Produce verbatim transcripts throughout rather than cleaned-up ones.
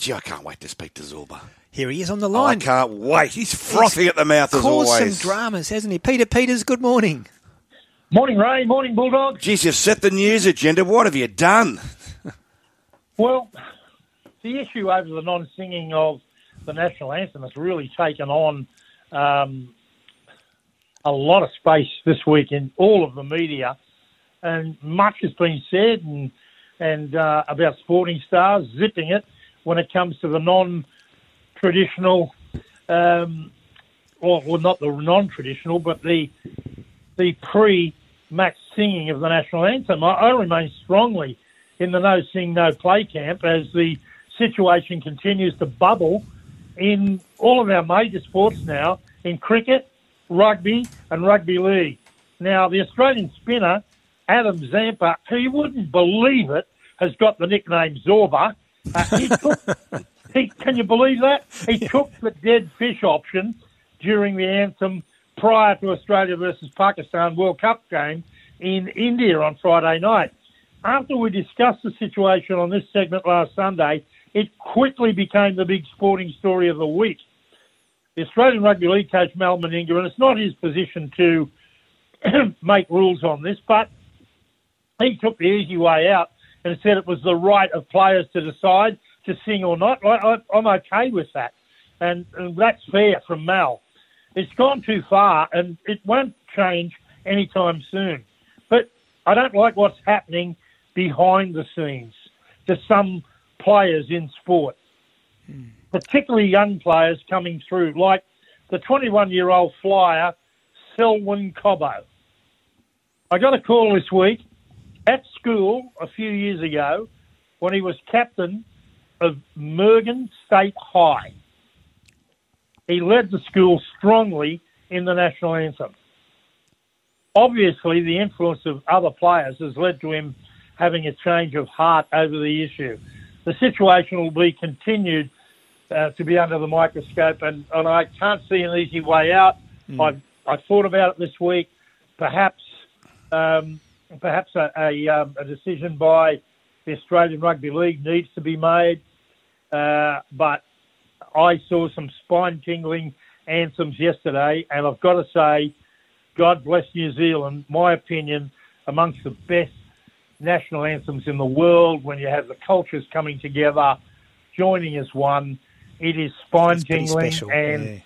Gee, I can't wait to speak to Zorba. Here he is on the line. Oh, I can't wait. He's frothing He's at the mouth as always. Caused some dramas, hasn't he? Peter Peters, good morning. Morning, Ray. Morning, Bulldog. Jeez, you've set the news agenda. What have you done? Well, the issue over the non-singing of the national anthem has really taken on um, a lot of space this week in all of the media, and much has been said and and uh, about sporting stars zipping it when it comes to the non-traditional, um, or, or not the non-traditional, but the the pre-match singing of the national anthem. I, I remain strongly in the no sing, no play camp as the situation continues to bubble in all of our major sports now, in cricket, rugby and rugby league. Now, the Australian spinner, Adam Zampa, he wouldn't believe it, has got the nickname Zorba. Uh, he took, he, can you believe that? He yeah. took the dead fish option during the anthem prior to Australia versus Pakistan World Cup game in India on Friday night. After we discussed the situation on this segment last Sunday, it quickly became the big sporting story of the week. The Australian Rugby League coach, Mal Meninga, and it's not his position to make rules on this, but he took the easy way out and said it was the right of players to decide to sing or not. I, I, I'm okay with that, and, and that's fair from Mal. It's gone too far, and it won't change anytime soon. But I don't like what's happening behind the scenes to some players in sport, hmm. particularly young players coming through, like the twenty-one-year-old flyer, Selwyn Cobbo. I got a call this week at school a few years ago when he was captain of Mergan State High. He led the school strongly in the national anthem. Obviously, the influence of other players has led to him having a change of heart over the issue. The situation will be continued uh, to be under the microscope, and, and I can't see an easy way out. Mm. I I thought about it this week. Perhaps um, perhaps a a, um, a decision by the Australian Rugby League needs to be made, uh, but I saw some spine-tingling anthems yesterday, and I've got to say, God bless New Zealand, my opinion, amongst the best national anthems in the world. When you have the cultures coming together, joining as one, it is spine-tingling, and yeah.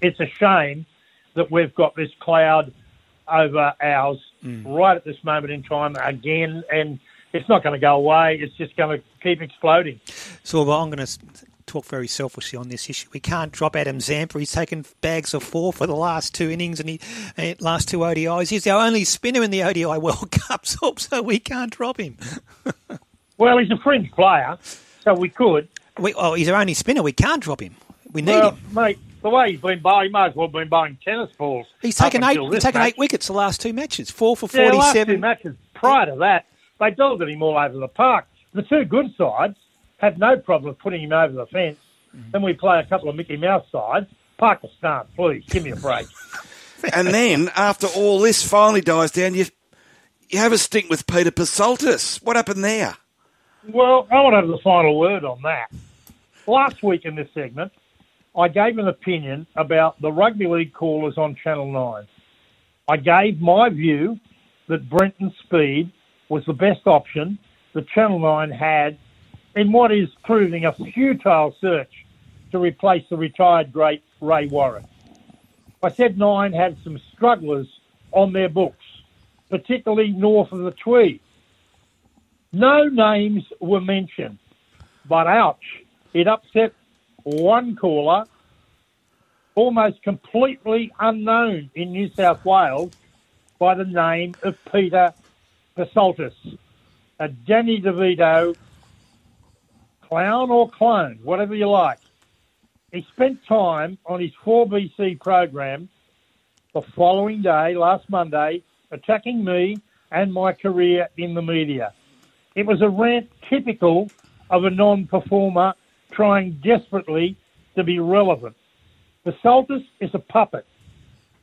it's a shame that we've got this cloud over ours mm. right at this moment in time again, and it's not going to go away. It's just going to keep exploding. So, well, I'm going to talk very selfishly on this issue. We can't drop Adam Zampa. He's taken bags of four for the last two innings and he and last two O D Is. He's our only spinner in the O D I World Cup, so, so we can't drop him. Well, he's a fringe player, so we could. We, oh, he's our only spinner. We can't drop him. We need well, him. Mate, the way he's been bowling, he might as well have been bowling tennis balls. He's taken eight He's taken eight wickets the last two matches, four for forty-seven. Yeah, the last two matches prior to that, they dogged him all over the park. The two good sides have no problem putting him over the fence. Mm-hmm. Then we play a couple of Mickey Mouse sides. Pakistan, please, give me a break. And then, after all this finally dies down, you you have a stink with Peter Psaltis. What happened there? Well, I want to have the final word on that. Last week in this segment, I gave an opinion about the rugby league callers on Channel nine. I gave my view that Brenton Speed was the best option that Channel nine had in what is proving a futile search to replace the retired great Ray Warren. I said Nine had some strugglers on their books, particularly north of the Tweed. No names were mentioned, but ouch, it upset one caller, almost completely unknown in New South Wales, by the name of Peter Psaltis, a Danny DeVito clown or clone, whatever you like. He spent time on his four B C program the following day, last Monday, attacking me and my career in the media. It was a rant typical of a non-performer trying desperately to be relevant. Psaltis is a puppet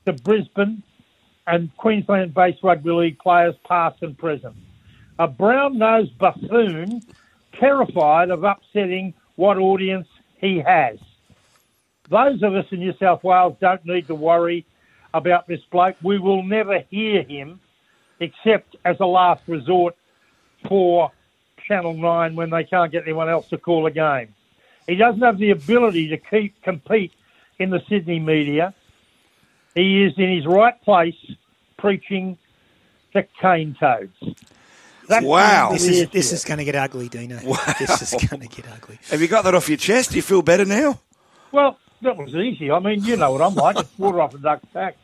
to Brisbane and Queensland-based rugby league players past and present. A brown-nosed buffoon terrified of upsetting what audience he has. Those of us in New South Wales don't need to worry about this bloke. We will never hear him except as a last resort for Channel nine when they can't get anyone else to call a game. He doesn't have the ability to keep compete in the Sydney media. He is in his right place preaching to cane toads. That's wow. This is this here. is going to get ugly, Dino. Wow. This is going to get ugly. Have you got that off your chest? Do you feel better now? Well, that was easy. I mean, you know what I'm like. It's water off a duck's back.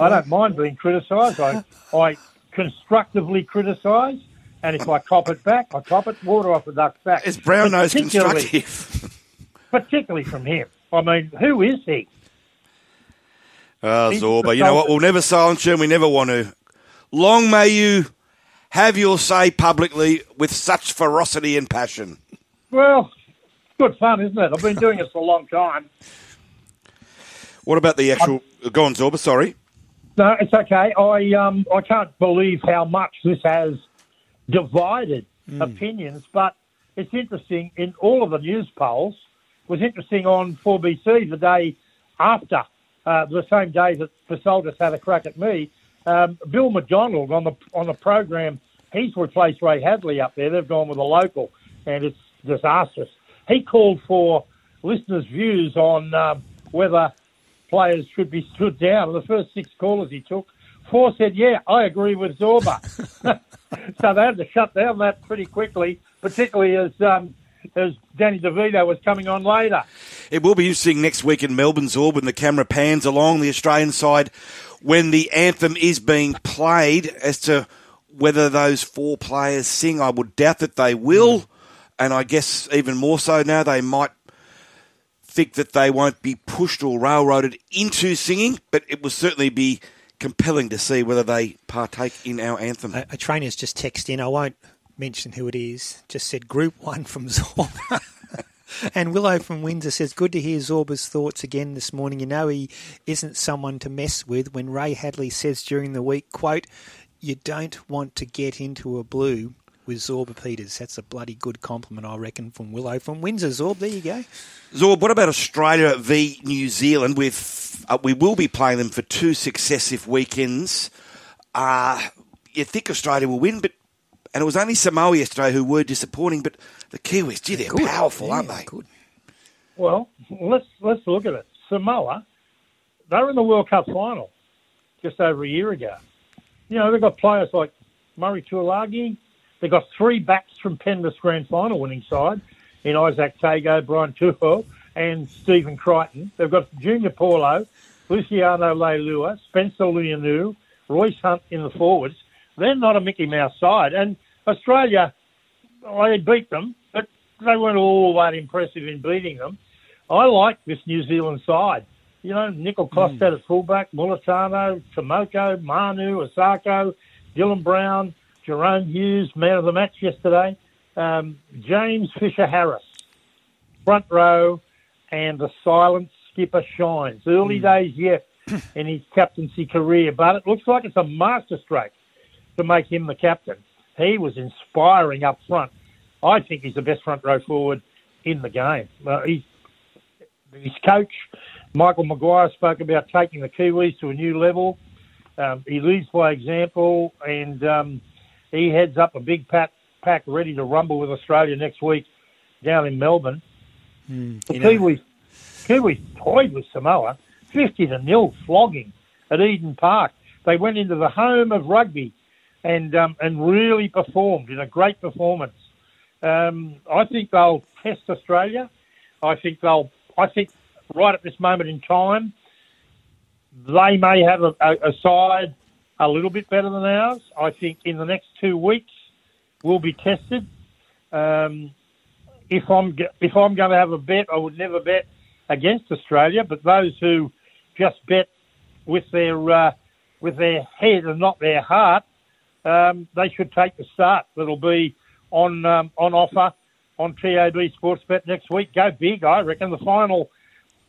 I don't mind being criticised. I, I constructively criticise, and if I cop it back, I cop it. Water off a duck's back. It's brown nose constructive. Particularly from him. I mean, who is he? Ah, uh, Zorba. You know what? We'll never silence you, and we never want to. Long may you have your say publicly with such ferocity and passion. Well, good fun, isn't it? I've been doing this for a long time. What about the actual... I'm... Go on, Zorba, sorry. No, it's okay. I um, I can't believe how much this has divided mm. opinions, but it's interesting, in all of the news polls, it was interesting on four B C the day after, uh, the same day that Psaltis had a crack at me, um, Bill McDonald on the on the program, he's replaced Ray Hadley up there. They've gone with a local, and it's disastrous. He called for listeners' views on um, whether players should be stood down. The first six callers he took, four said, yeah, I agree with Zorba. So they had to shut down that pretty quickly, particularly as um, as Danny DeVito was coming on later. It will be interesting next week in Melbourne, Zorba, when the camera pans along the Australian side when the anthem is being played as to whether those four players sing. I would doubt that they will. Mm. And I guess even more so now, they might think that they won't be pushed or railroaded into singing, but it will certainly be compelling to see whether they partake in our anthem. A, a trainer's just texted in, I won't mention who it is, just said Group one from Zorba. And Willow from Windsor says, good to hear Zorba's thoughts again this morning. You know he isn't someone to mess with when Ray Hadley says during the week, quote, you don't want to get into a blue with Zorba Peters. That's a bloody good compliment, I reckon, from Willow from Windsor. Zorb, there you go. Zorb, what about Australia v New Zealand? With uh, we will be playing them for two successive weekends. Uh, you think Australia will win, but and it was only Samoa yesterday who were disappointing. But the Kiwis, gee, they're, they're good. powerful, yeah, aren't they? Good. Well, let's let's look at it. Samoa, they were in the World Cup final just over a year ago. You know, they've got players like Murray Tuilagi. They got three backs from Penrith's grand final winning side in Isaac Tago, Brian Tuchel and Stephen Crichton. They've got Junior Paulo, Luciano Leilua, Spencer Luyanu, Royce Hunt in the forwards. They're not a Mickey Mouse side. And Australia, I beat them, but they weren't all that impressive in beating them. I like this New Zealand side. You know, Nicol Costa mm. at fullback, Mulitano, Tomoko, Manu Osako, Dylan Brown, Jerome Hughes, man of the match yesterday. Um, James Fisher-Harris, front row, and the silent skipper shines. Early mm. days yet in his captaincy career, but it looks like it's a masterstroke to make him the captain. He was inspiring up front. I think he's the best front row forward in the game. Uh, he's, his coach, Michael Maguire, spoke about taking the Kiwis to a new level. Um, he leads by example, and... Um, He heads up a big pack, pack ready to rumble with Australia next week down in Melbourne. Mm, the Kiwis, Kiwis toyed with Samoa, fifty to nil flogging at Eden Park. They went into the home of rugby and um, and really performed in a great performance. Um, I think they'll test Australia. I think they'll. I think right at this moment in time, they may have a, a, a side a little bit better than ours. I think in the next two weeks we'll be tested. Um, if I'm if I'm going to have a bet, I would never bet against Australia. But those who just bet with their uh, with their head and not their heart, um, they should take the start. That'll be on um, on offer on T A B Sports Bet next week. Go big, I reckon. The final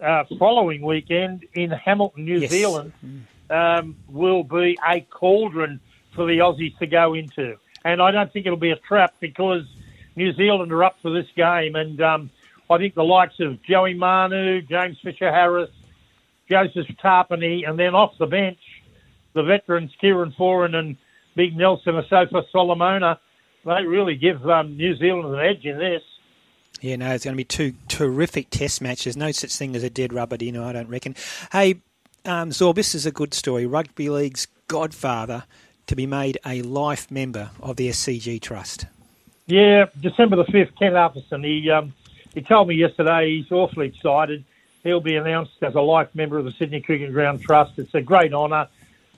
uh, following weekend in Hamilton, New yes. Zealand. Mm. Um, will be a cauldron for the Aussies to go into. And I don't think it'll be a trap because New Zealand are up for this game. And um, I think the likes of Joey Manu, James Fisher-Harris, Joseph Tarpany, and then off the bench, the veterans Kieran Foran and Big Nelson Asofa Solomona, they really give um, New Zealand an edge in this. Yeah, no, it's going to be two terrific test matches. No such thing as a dead rubber dinner, I don't reckon. Hey, um, Zorb, this is a good story. Rugby League's godfather to be made a life member of the S C G Trust. Yeah, December the fifth, Ken Arthurson, he, um, he told me yesterday he's awfully excited. He'll be announced as a life member of the Sydney Cricket Ground Trust. It's a great honour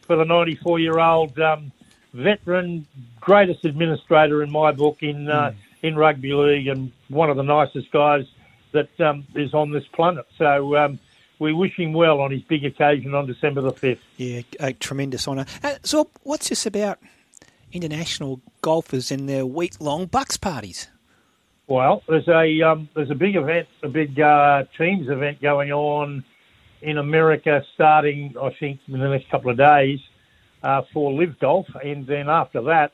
for the ninety-four-year-old um, veteran, greatest administrator in my book in uh, mm. in rugby league, and one of the nicest guys that um, is on this planet. So um, we wish him well on his big occasion on December the fifth. Yeah, a tremendous honour. Uh, so what's this about international golfers and their week-long bucks parties? Well, there's a um, there's a big event, a big uh, teams event going on in America starting, I think, in the next couple of days uh, for Live Golf. And then after that,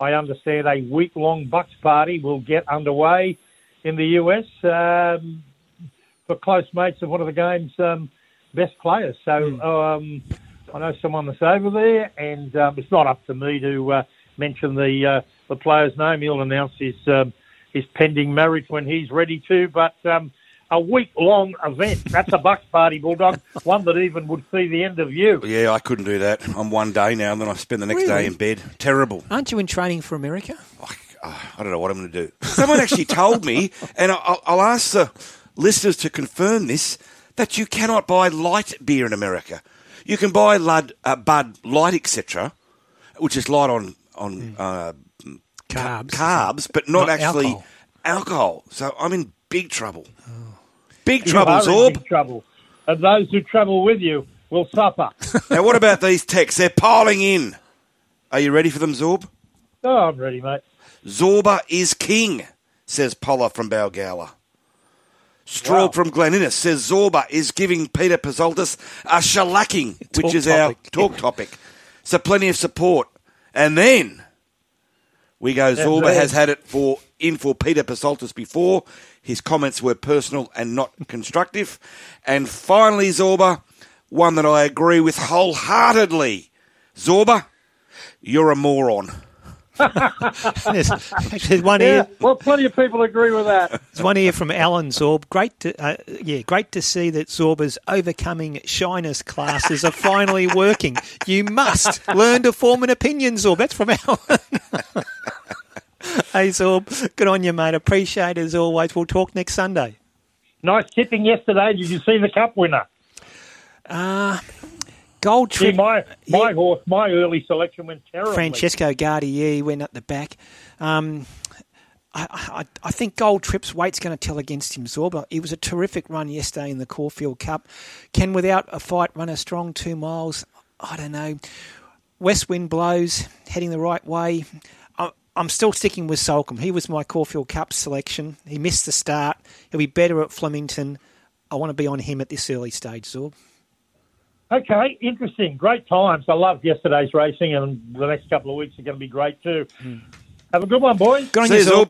I understand a week-long bucks party will get underway in the U S um, for close mates of one of the game's um, best players. So um, I know someone that's over there, and um, it's not up to me to uh, mention the uh, the player's name. He'll announce his... Um, his pending marriage when he's ready to, but um, a week-long event. That's a bucks party, Bulldog, one that even would see the end of you. Yeah, I couldn't do that. I'm one day now, and then I spend the next really? day in bed. Terrible. Aren't you in training for America? I, I don't know what I'm going to do. Someone actually told me, and I'll, I'll ask the listeners to confirm this, that you cannot buy light beer in America. You can buy Lud, uh, Bud Light, et cetera, which is light on... on mm. uh, Carbs. Carbs, but not, not actually alcohol. alcohol. So I'm in big trouble. Oh. Big you trouble, Zorb. Big trouble. And those who travel with you will suffer. Now, what about these texts? They're piling in. Are you ready for them, Zorb? Oh, I'm ready, mate. Zorba is king, says Poller from Balgala. Straub wow. from Glen Innes says Zorba is giving Peter Psaltis a shellacking, which is topic. our talk topic. So plenty of support. And then... we go, Zorba has had it for in for Peter Psaltis before. His comments were personal and not constructive. And finally, Zorba, one that I agree with wholeheartedly. Zorba, you're a moron. there's, there's one yeah, here. Well, plenty of people agree with that. There's one here from Alan Zorb. Great to, uh, yeah, great to see that Zorba's overcoming shyness classes are finally working. You must learn to form an opinion, Zorb. That's from Alan. Hey, Zorb, good on you, mate. Appreciate it as always. We'll talk next Sunday. Nice tipping yesterday. Did you see the cup winner? Uh... Gold Trip. Yeah, my my yeah. horse, my early selection went terribly. Francesco Gardier went up the back. Um, I, I, I think Gold Trip's weight's going to tell against him, Zorba. It was a terrific run yesterday in the Caulfield Cup. Can, without a fight, run a strong two miles. I don't know. West wind blows, heading the right way. I, I'm still sticking with Solcombe. He was my Caulfield Cup selection. He missed the start. He'll be better at Flemington. I want to be on him at this early stage, Zorb. Okay, interesting. Great times. I loved yesterday's racing, and the next couple of weeks are going to be great too. Mm. Have a good one, boys. Good on you, Zorb.